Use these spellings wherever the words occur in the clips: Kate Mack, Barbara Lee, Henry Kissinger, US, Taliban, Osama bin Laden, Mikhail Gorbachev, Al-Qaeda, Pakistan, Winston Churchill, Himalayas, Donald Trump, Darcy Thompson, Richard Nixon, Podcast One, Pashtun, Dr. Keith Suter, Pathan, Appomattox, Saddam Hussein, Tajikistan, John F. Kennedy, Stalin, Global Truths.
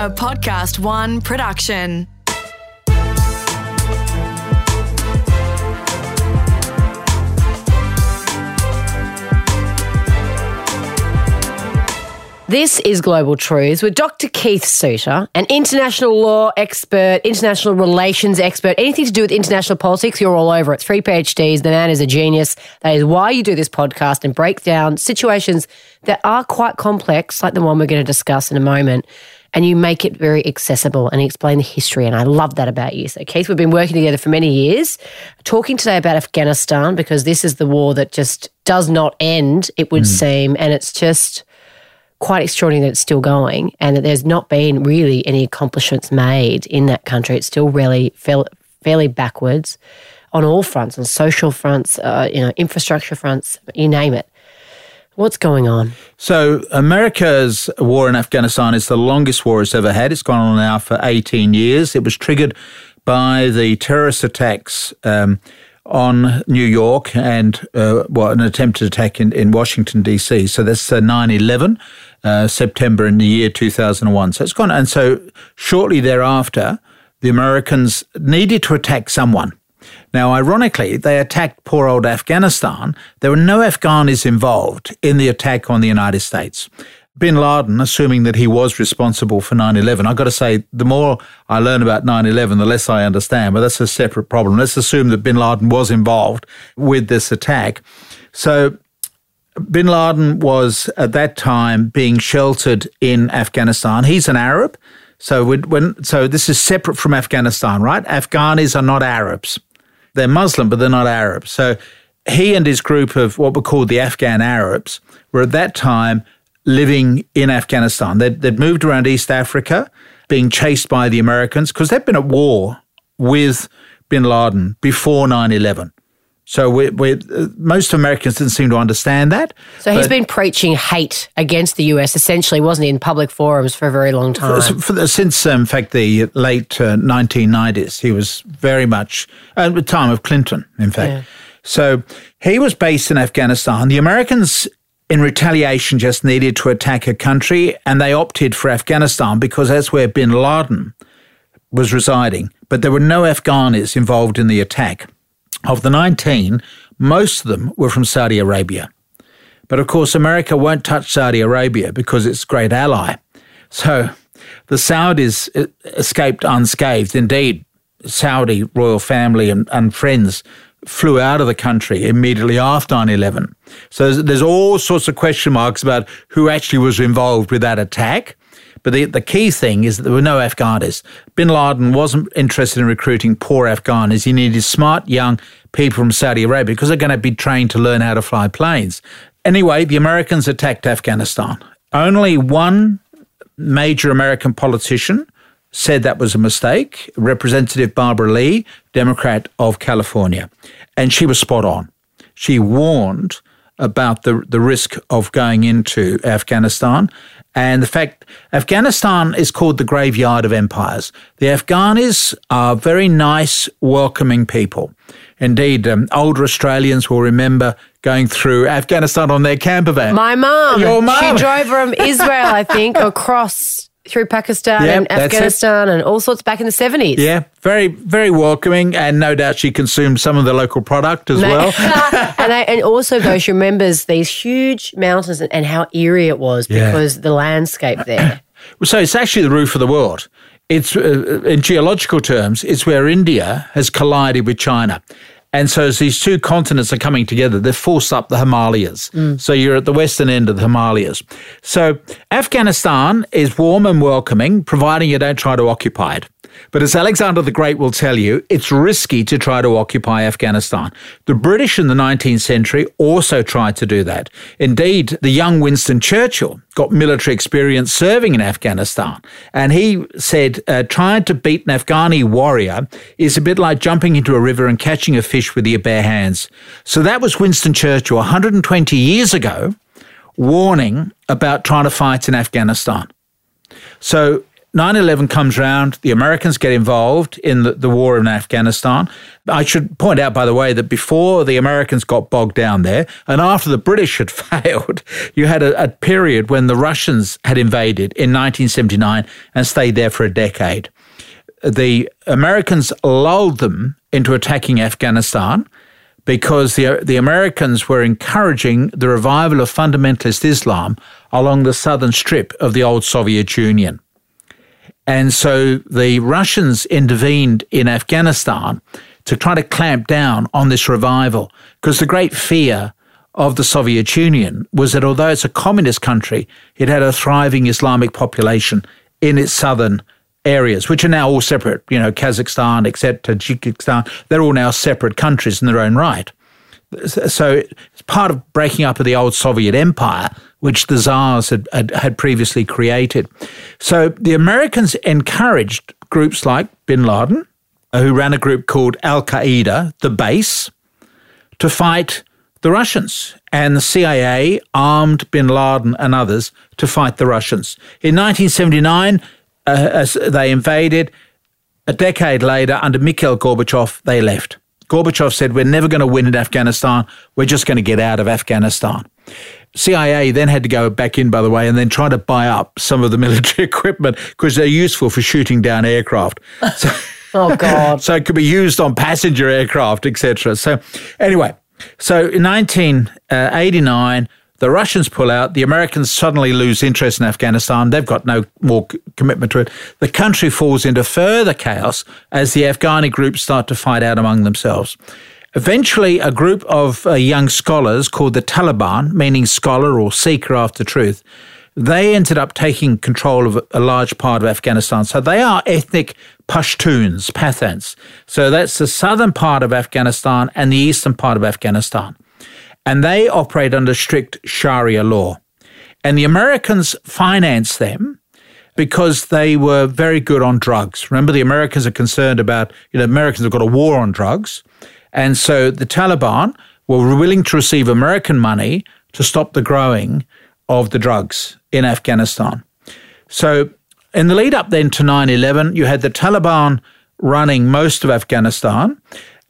A Podcast One production. This is Global Truths with Dr. Keith Suter, an international law expert, international relations expert, anything to do with international politics, you're all over it. 3 PhDs, the man is a genius. That is why you do this podcast and break down situations that are quite complex, like the one we're going to discuss in a moment, and you make it very accessible and explain the history, and I love that about you. So, Keith, we've been working together for many years, talking today about Afghanistan, because this is the war that just does not end, it would seem, and it's just quite extraordinary that it's still going and that there's not been really any accomplishments made in that country. It's still really fairly backwards on all fronts, on social fronts, infrastructure fronts, you name it. What's going on? So America's war in Afghanistan is the longest war it's ever had. It's gone on now for 18 years. It was triggered by the terrorist attacks on New York and an attempted attack in Washington, D.C. So that's 9/11, September in the year 2001. So it's gone. And so shortly thereafter, the Americans needed to attack someone. Now, ironically, they attacked poor old Afghanistan. There were no Afghanis involved in the attack on the United States. Bin Laden, assuming that he was responsible for 9/11, I've got to say, the more I learn about 9/11, the less I understand, but that's a separate problem. Let's assume that Bin Laden was involved with this attack. So Bin Laden was, at that time, being sheltered in Afghanistan. He's an Arab, so this is separate from Afghanistan, right? Afghanis are not Arabs. They're Muslim, but they're not Arabs. So he and his group of what were called the Afghan Arabs were at that time living in Afghanistan. They'd moved around East Africa, being chased by the Americans, because they'd been at war with bin Laden before 9/11. So most Americans didn't seem to understand that. So he's been preaching hate against the US, essentially, wasn't he, in public forums for a very long time? Since, in fact, the late 1990s, he was very much, at the time of Clinton, in fact. Yeah. So he was based in Afghanistan. The Americans, in retaliation, just needed to attack a country, and they opted for Afghanistan because that's where bin Laden was residing. But there were no Afghanis involved in the attack. Of the 19, most of them were from Saudi Arabia. But of course, America won't touch Saudi Arabia because it's a great ally. So the Saudis escaped unscathed. Indeed, Saudi royal family and friends flew out of the country immediately after 9/11. So there's all sorts of question marks about who actually was involved with that attack. But the key thing is that there were no Afghanis. Bin Laden wasn't interested in recruiting poor Afghanis. He needed smart, young people from Saudi Arabia because they're going to be trained to learn how to fly planes. Anyway, the Americans attacked Afghanistan. Only one major American politician said that was a mistake, Representative Barbara Lee, Democrat of California. And she was spot on. She warned about the risk of going into Afghanistan. And the fact, Afghanistan is called the graveyard of empires. The Afghanis are very nice, welcoming people. Indeed, older Australians will remember going through Afghanistan on their camper van. My mum. Your mum. She drove from Israel, I think, across through Pakistan and Afghanistan and all sorts back in the 70s. Yeah, very, very welcoming, and no doubt she consumed some of the local product as well. And also, though, she remembers these huge mountains and how eerie it was because the landscape there. So it's actually the roof of the world. It's in geological terms, it's where India has collided with China. And so as these two continents are coming together, they've forced up the Himalayas. So you're at the western end of the Himalayas. So Afghanistan is warm and welcoming, providing you don't try to occupy it. But as Alexander the Great will tell you, it's risky to try to occupy Afghanistan. The British in the 19th century also tried to do that. Indeed, the young Winston Churchill got military experience serving in Afghanistan. And he said, trying to beat an Afghani warrior is a bit like jumping into a river and catching a fish with your bare hands. So that was Winston Churchill 120 years ago warning about trying to fight in Afghanistan. So 9/11 comes round, the Americans get involved in the war in Afghanistan. I should point out, by the way, that before the Americans got bogged down there and after the British had failed, you had a period when the Russians had invaded in 1979 and stayed there for a decade. The Americans lulled them into attacking Afghanistan because the Americans were encouraging the revival of fundamentalist Islam along the southern strip of the old Soviet Union. And so the Russians intervened in Afghanistan to try to clamp down on this revival, because the great fear of the Soviet Union was that although it's a communist country, it had a thriving Islamic population in its southern areas, which are now all separate, you know, Kazakhstan, except Tajikistan, they're all now separate countries in their own right. So it's part of breaking up of the old Soviet empire, which the Tsars had previously created. So the Americans encouraged groups like bin Laden, who ran a group called Al-Qaeda, the base, to fight the Russians. And the CIA armed bin Laden and others to fight the Russians. In 1979, as they invaded. A decade later, under Mikhail Gorbachev, they left. Gorbachev said, we're never going to win in Afghanistan. We're just going to get out of Afghanistan. CIA then had to go back in, by the way, and then try to buy up some of the military equipment because they're useful for shooting down aircraft. So, oh, God. So it could be used on passenger aircraft, etc. So anyway, so in 1989, the Russians pull out. The Americans suddenly lose interest in Afghanistan. They've got no more commitment to it. The country falls into further chaos as the Afghani groups start to fight out among themselves. Eventually, a group of young scholars called the Taliban, meaning scholar or seeker after truth, they ended up taking control of a large part of Afghanistan. So they are ethnic Pashtuns, Pathans. So that's the southern part of Afghanistan and the eastern part of Afghanistan. And they operate under strict Sharia law. And the Americans financed them because they were very good on drugs. Remember, the Americans are concerned about, you know, Americans have got a war on drugs. And so the Taliban were willing to receive American money to stop the growing of the drugs in Afghanistan. So in the lead up then to 9/11, you had the Taliban running most of Afghanistan,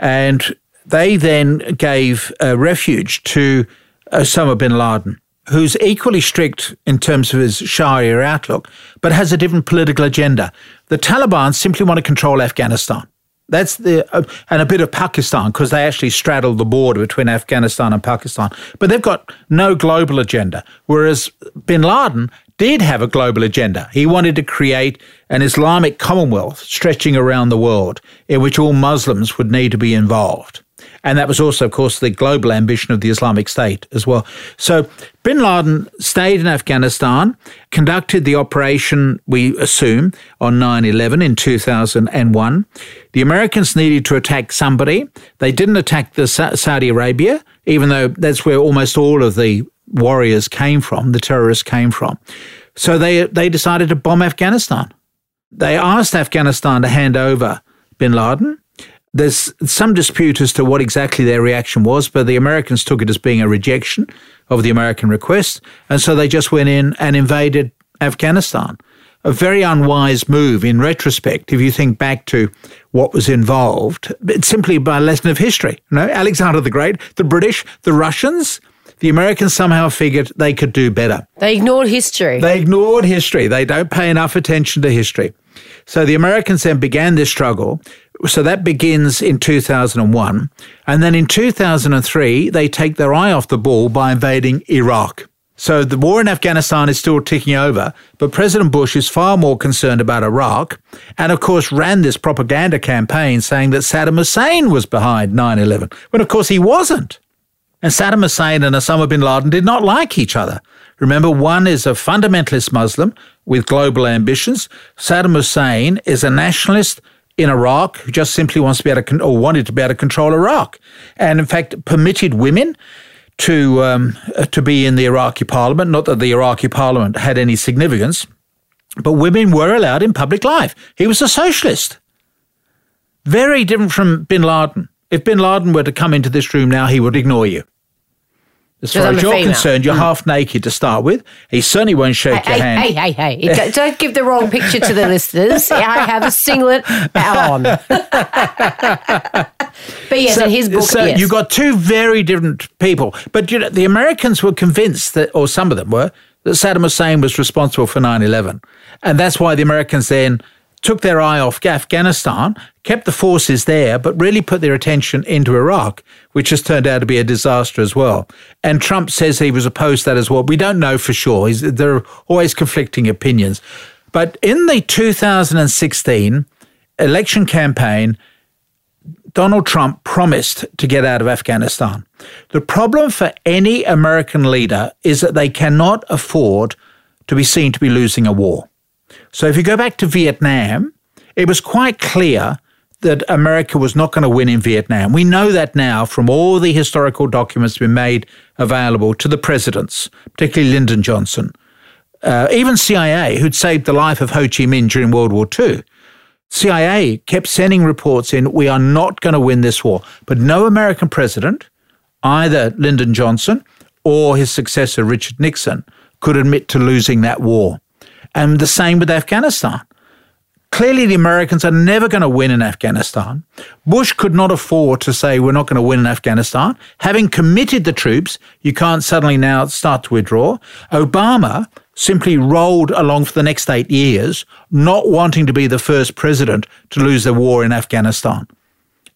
and they then gave refuge to Osama bin Laden, who's equally strict in terms of his Sharia outlook, but has a different political agenda. The Taliban simply want to control Afghanistan. That's and a bit of Pakistan, because they actually straddle the border between Afghanistan and Pakistan. But they've got no global agenda, whereas bin Laden did have a global agenda. He wanted to create an Islamic commonwealth stretching around the world in which all Muslims would need to be involved. And that was also, of course, the global ambition of the Islamic State as well. So bin Laden stayed in Afghanistan, conducted the operation, we assume, on 9/11 in 2001. The Americans needed to attack somebody. They didn't attack the Saudi Arabia, even though that's where almost all of the warriors came from, the terrorists came from. So they decided to bomb Afghanistan. They asked Afghanistan to hand over bin Laden. There's some dispute as to what exactly their reaction was, but the Americans took it as being a rejection of the American request, and so they just went in and invaded Afghanistan. A very unwise move in retrospect, if you think back to what was involved. It's simply by a lesson of history. You know, Alexander the Great, the British, the Russians, the Americans somehow figured they could do better. They ignored history. They don't pay enough attention to history. So the Americans then began this struggle. So that begins in 2001. And then in 2003, they take their eye off the ball by invading Iraq. So the war in Afghanistan is still ticking over, but President Bush is far more concerned about Iraq and, of course, ran this propaganda campaign saying that Saddam Hussein was behind 9/11, when, of course, he wasn't. And Saddam Hussein and Osama bin Laden did not like each other. Remember, one is a fundamentalist Muslim with global ambitions. Saddam Hussein is a nationalist in Iraq who just simply wants to be able to, or wanted to be able to control Iraq, and in fact permitted women to be in the Iraqi parliament. Not that the Iraqi parliament had any significance, but women were allowed in public life. He was a socialist, very different from bin Laden. If bin Laden were to come into this room now, he would ignore you. As far as you're concerned, you're half naked to start with. He certainly won't shake your hand. Hey. Don't give the wrong picture to the listeners. I have a singlet on. But yes, in his book, yes. You've got two very different people. But you know, the Americans were convinced that, or some of them were, that Saddam Hussein was responsible for 9/11. And that's why the Americans then took their eye off Afghanistan, kept the forces there, but really put their attention into Iraq, which has turned out to be a disaster as well. And Trump says he was opposed to that as well. We don't know for sure. There are always conflicting opinions. But in the 2016 election campaign, Donald Trump promised to get out of Afghanistan. The problem for any American leader is that they cannot afford to be seen to be losing a war. So if you go back to Vietnam, it was quite clear that America was not going to win in Vietnam. We know that now from all the historical documents that have been made available to the presidents, particularly Lyndon Johnson, even CIA, who'd saved the life of Ho Chi Minh during World War II. CIA kept sending reports in, we are not going to win this war. But no American president, either Lyndon Johnson or his successor Richard Nixon, could admit to losing that war. And the same with Afghanistan. Clearly, the Americans are never going to win in Afghanistan. Bush could not afford to say, we're not going to win in Afghanistan. Having committed the troops, you can't suddenly now start to withdraw. Obama simply rolled along for the next 8 years, not wanting to be the first president to lose the war in Afghanistan,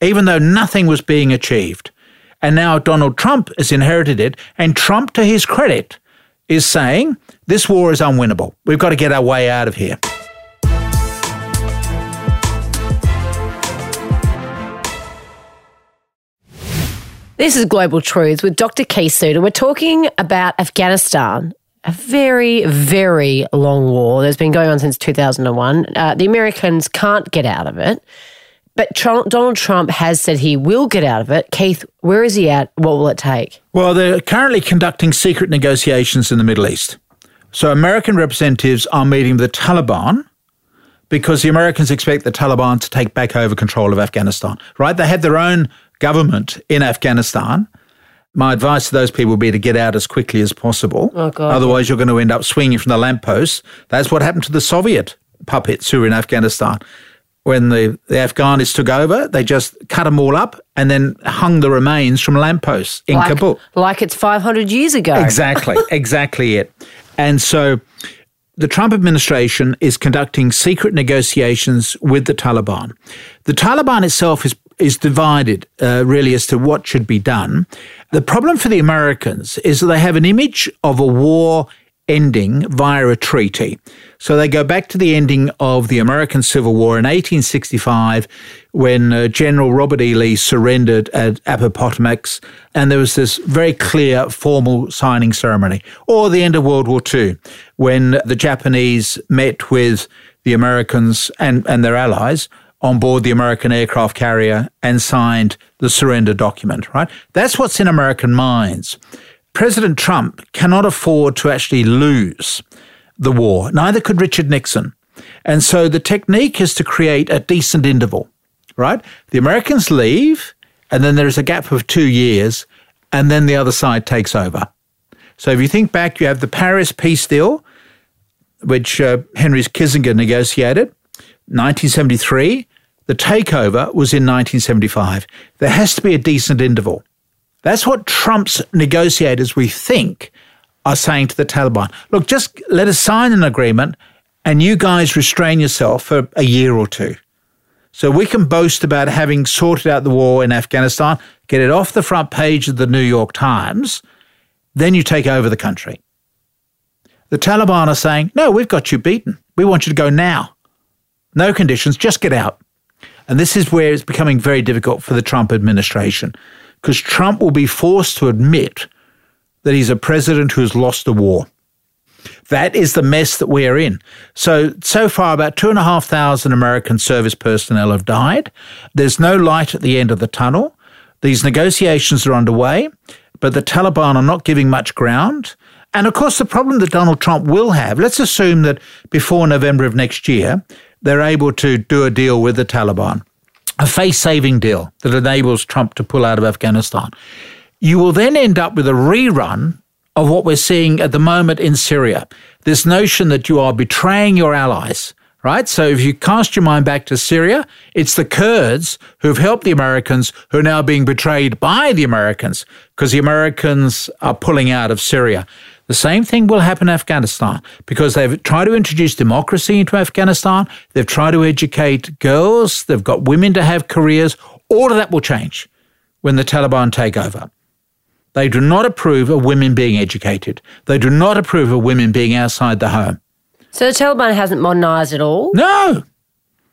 even though nothing was being achieved. And now Donald Trump has inherited it, and Trump, to his credit, is saying, this war is unwinnable. We've got to get our way out of here. This is Global Truths with Dr. Keith Suter. We're talking about Afghanistan, a very, very long war that's been going on since 2001. The Americans can't get out of it, but Donald Trump has said he will get out of it. Keith, where is he at? What will it take? Well, they're currently conducting secret negotiations in the Middle East. So American representatives are meeting with the Taliban because the Americans expect the Taliban to take back over control of Afghanistan, right? They have their own government in Afghanistan. My advice to those people would be to get out as quickly as possible. Oh, God. Otherwise, you're going to end up swinging from the lampposts. That's what happened to the Soviet puppets who were in Afghanistan. When the Afghanis took over, they just cut them all up and then hung the remains from lampposts in Kabul. Like it's 500 years ago. Exactly it. And so the Trump administration is conducting secret negotiations with the Taliban. The Taliban itself is divided, really, as to what should be done. The problem for the Americans is that they have an image of a war ending via a treaty. So they go back to the ending of the American Civil War in 1865 when General Robert E. Lee surrendered at Appomattox, and there was this very clear formal signing ceremony. Or the end of World War II when the Japanese met with the Americans and their allies on board the American aircraft carrier and signed the surrender document, right? That's what's in American minds. President Trump cannot afford to actually lose the war. Neither could Richard Nixon. And so the technique is to create a decent interval, right? The Americans leave, and then there is a gap of 2 years, and then the other side takes over. So if you think back, you have the Paris peace deal, which Henry Kissinger negotiated, 1973. The takeover was in 1975. There has to be a decent interval. That's what Trump's negotiators, we think, are saying to the Taliban. Look, just let us sign an agreement and you guys restrain yourself for a year or two. So we can boast about having sorted out the war in Afghanistan, get it off the front page of the New York Times, then you take over the country. The Taliban are saying, no, we've got you beaten. We want you to go now. No conditions, just get out. And this is where it's becoming very difficult for the Trump administration, because Trump will be forced to admit that he's a president who has lost a war. That is the mess that we are in. So far, about 2,500 American service personnel have died. There's no light at the end of the tunnel. These negotiations are underway, but the Taliban are not giving much ground. And of course, the problem that Donald Trump will have, let's assume that before November of next year, they're able to do a deal with the Taliban, a face-saving deal that enables Trump to pull out of Afghanistan. you will then end up with a rerun of what we're seeing at the moment in Syria, this notion that you are betraying your allies, right? So if you cast your mind back to Syria, it's the Kurds who've helped the Americans who are now being betrayed by the Americans because the Americans are pulling out of Syria. The same thing will happen in Afghanistan because they've tried to introduce democracy into Afghanistan. They've tried to educate girls. They've got women to have careers. All of that will change when the Taliban take over. They do not approve of women being educated. They do not approve of women being outside the home. So the Taliban hasn't modernised at all? No.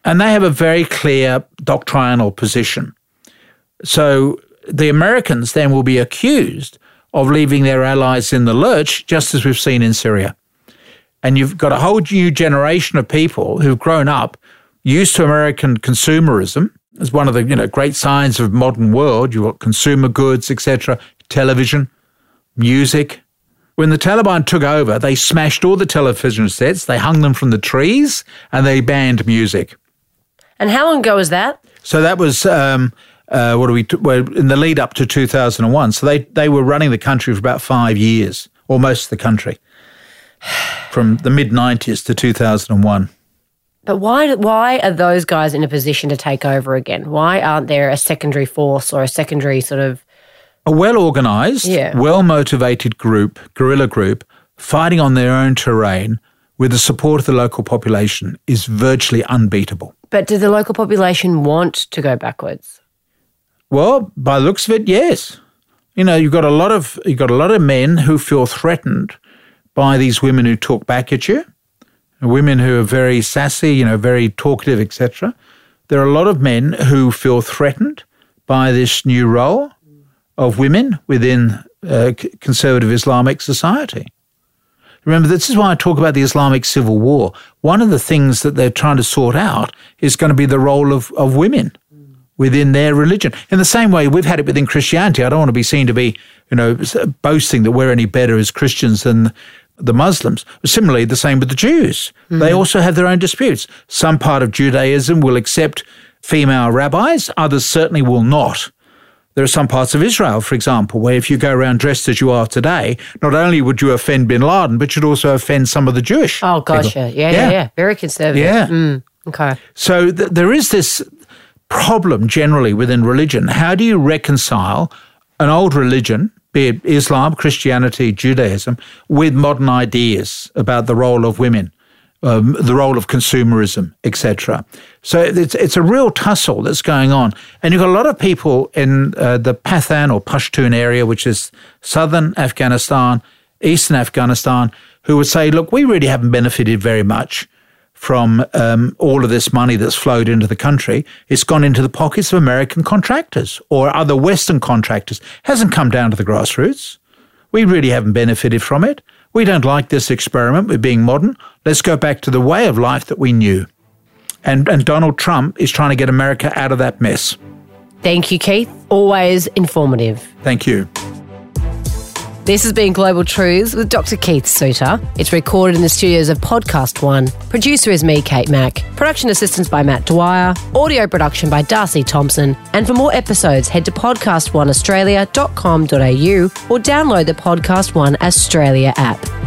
And they have a very clear doctrinal position. So the Americans then will be accused of leaving their allies in the lurch, just as we've seen in Syria. And you've got a whole new generation of people who've grown up used to American consumerism. It's one of the great signs of modern world. You've got consumer goods, etc., television, music. When the Taliban took over, they smashed all the television sets, they hung them from the trees, and they banned music. And how long ago was that? So that was in the lead up to 2001. So they were running the country for about 5 years, or most of the country, from the mid-90s to 2001. But why are those guys in a position to take over again? Why aren't there a secondary force or a secondary sort of... A well-organised, well-motivated group, guerrilla group, fighting on their own terrain with the support of the local population is virtually unbeatable. But does the local population want to go backwards? Well, by the looks of it, yes. You've got a lot of men who feel threatened by these women who talk back at you, women who are very sassy, very talkative, etc. There are a lot of men who feel threatened by this new role of women within conservative Islamic society. Remember, this is why I talk about the Islamic Civil War. One of the things that they're trying to sort out is going to be the role of women within their religion. In the same way we've had it within Christianity. I don't want to be seen to be, boasting that we're any better as Christians than the Muslims. Similarly, the same with the Jews. Mm-hmm. They also have their own disputes. Some part of Judaism will accept female rabbis, others certainly will not. There are some parts of Israel, for example, where if you go around dressed as you are today, not only would you offend bin Laden, but you'd also offend some of the Jewish people. Oh, gosh, yeah. Very conservative. Yeah. Okay. So there is this problem generally within religion. How do you reconcile an old religion, be it Islam, Christianity, Judaism, with modern ideas about the role of women, the role of consumerism, etc.? So it's a real tussle that's going on. And you've got a lot of people in the Pathan or Pashtun area, which is southern Afghanistan, eastern Afghanistan, who would say, look, we really haven't benefited very much from all of this money that's flowed into the country. It's gone into the pockets of American contractors or other Western contractors. Hasn't come down to the grassroots. We really haven't benefited from it. We don't like this experiment with being modern. Let's go back to the way of life that we knew. And Donald Trump is trying to get America out of that mess. Thank you, Keith. Always informative. Thank you. This has been Global Truths with Dr. Keith Suter. It's recorded in the studios of Podcast One. Producer is me, Kate Mack. Production assistance by Matt Dwyer. Audio production by Darcy Thompson. And for more episodes, head to podcastoneaustralia.com.au or download the Podcast One Australia app.